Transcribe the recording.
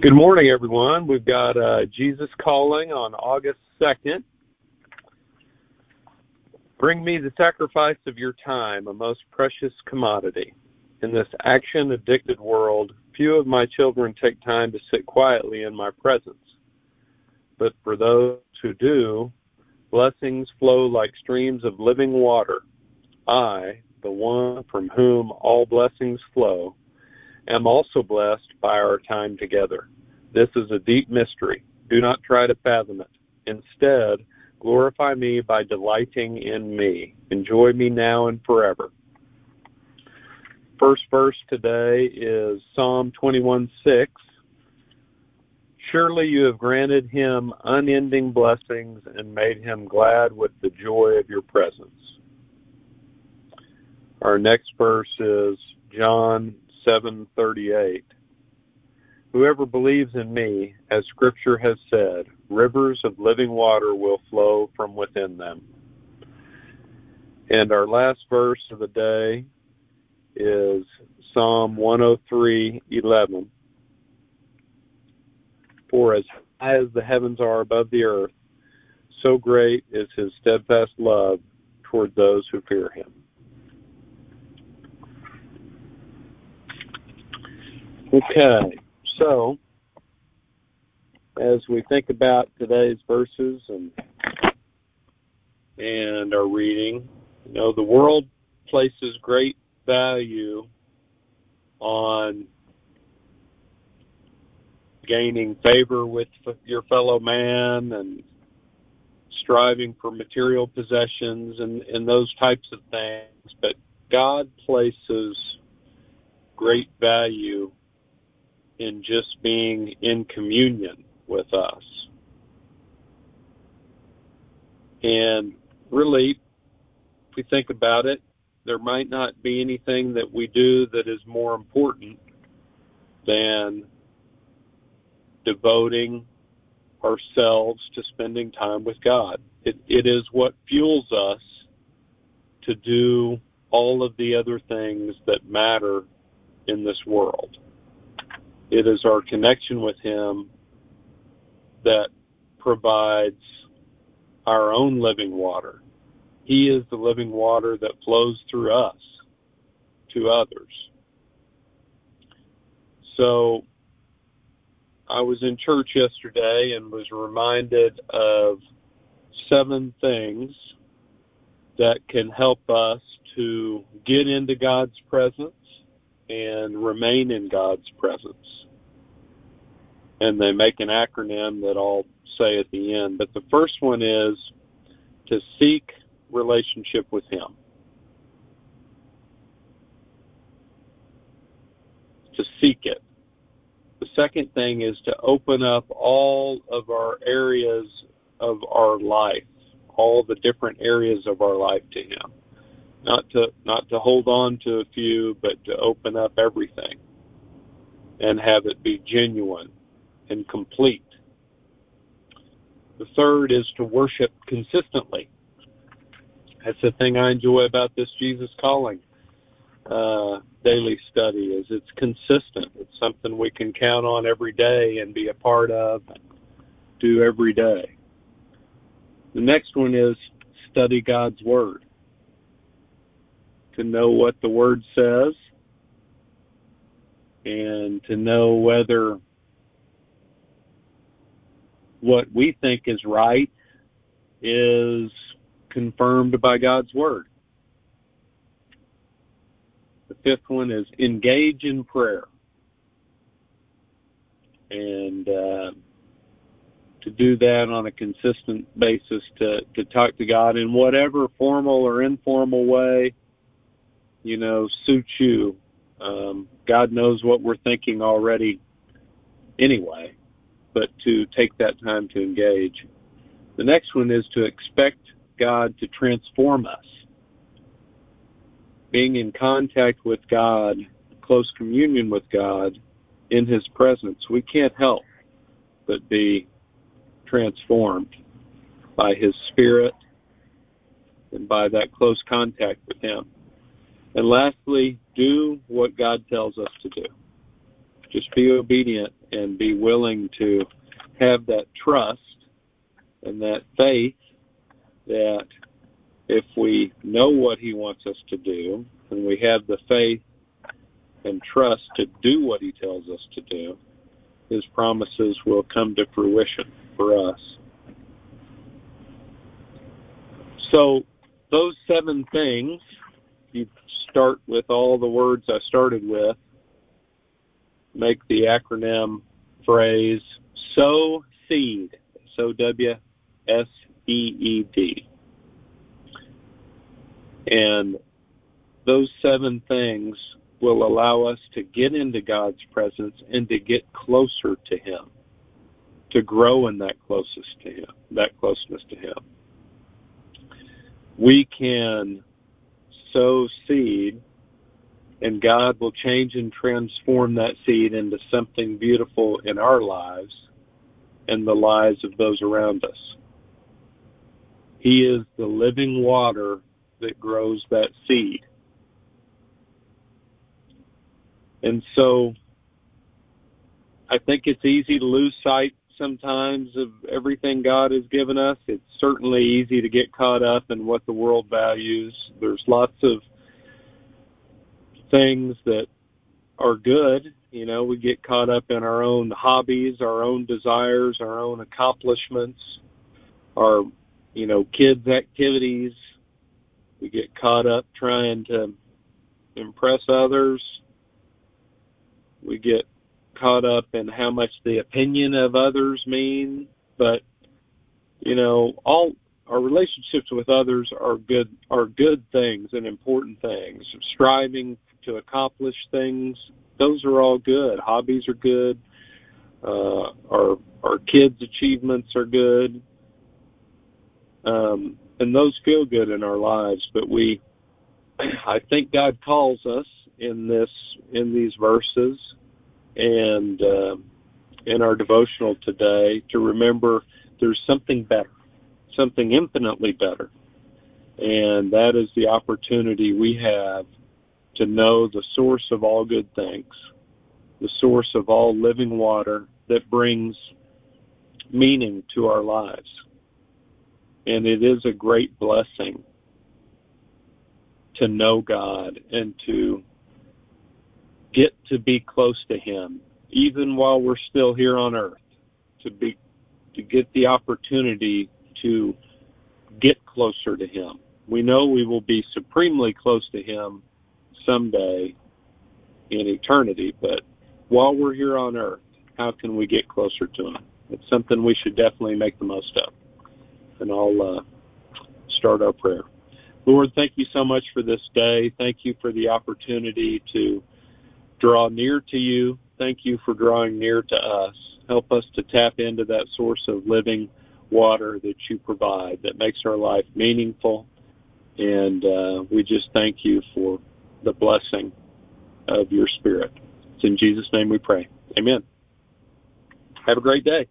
Good morning, everyone. We've got Jesus Calling on August 2nd. Bring me the sacrifice of your time, a most precious commodity. In this action-addicted world, few of my children take time to sit quietly in my presence. But for those who do, blessings flow like streams of living water. I, the one from whom all blessings flow, am also blessed by our time together. This is a deep mystery. Do not try to fathom it. Instead, glorify me by delighting in me. Enjoy me now and forever. First verse today is Psalm 21:6. Surely you have granted him unending blessings and made him glad with the joy of your presence. Our next verse is John 7:38. Whoever believes in me, as Scripture has said, rivers of living water will flow from within them. And our last verse of the day is Psalm 103:11. For as high as the heavens are above the earth, so great is his steadfast love toward those who fear him. Okay, so as we think about today's verses and our reading, you know, the world places great value on gaining favor with your fellow man and striving for material possessions and those types of things. But God places great value in just being in communion with us. And really, if we think about it, there might not be anything that we do that is more important than devoting ourselves to spending time with God. It is what fuels us to do all of the other things that matter in this world. It is our connection with Him that provides our own living water. He is the living water that flows through us to others. So I was in church yesterday and was reminded of 7 things that can help us to get into God's presence and remain in God's presence. And they make an acronym that I'll say at the end. But the first one is to seek relationship with Him. To seek it. The second thing is to open up all of our areas of our life, all the different areas of our life to Him. Not to hold on to a few, but to open up everything and have it be genuine and complete. The third is to worship consistently. That's the thing I enjoy about this Jesus Calling daily study is it's consistent. It's something we can count on every day and be a part of, do every day. The next one is study God's Word. To know what the Word says and to know whether what we think is right is confirmed by God's Word. The fifth one is engage in prayer and to do that on a consistent basis, to talk to God in whatever formal or informal way, you know, suits you. God knows what we're thinking already anyway, but to take that time to engage. The next one is to expect God to transform us. Being in contact with God, close communion with God, in His presence, we can't help but be transformed by His Spirit and by that close contact with Him. And lastly, do what God tells us to do. Just be obedient and be willing to have that trust and that faith that if we know what he wants us to do and we have the faith and trust to do what he tells us to do, his promises will come to fruition for us. So those seven things, you start with all the words I started with, make the acronym phrase sow seed, SOWSEED. And those seven things will allow us to get into God's presence and to get closer to him, to grow in that closeness to him. We can sow seed, and God will change and transform that seed into something beautiful in our lives and the lives of those around us. He is the living water that grows that seed. And so I think it's easy to lose sight sometimes of everything God has given us. It's certainly easy to get caught up in what the world values. There's lots of things that are good. You know, we get caught up in our own hobbies, our own desires, our own accomplishments, our, kids' activities. We get caught up trying to impress others. We get caught up in how much the opinion of others mean. But, all our relationships with others are good things and important things. Striving to accomplish things, those are all good. Hobbies are good. Our kids' achievements are good. And those feel good in our lives. But I think God calls us in these verses and in our devotional today to remember there's something better, something infinitely better. And that is the opportunity we have to know the source of all good things, the source of all living water that brings meaning to our lives. And it is a great blessing to know God and to get to be close to him, even while we're still here on earth, to get the opportunity to get closer to him. We know we will be supremely close to him someday in eternity, but while we're here on earth, how can we get closer to him? It's something we should definitely make the most of. And I'll start our prayer. Lord, thank you so much for this day. Thank you for the opportunity to draw near to you. Thank you for drawing near to us. Help us to tap into that source of living water that you provide that makes our life meaningful. And we just thank you for the blessing of your Spirit. It's in Jesus' name we pray. Amen. Have a great day.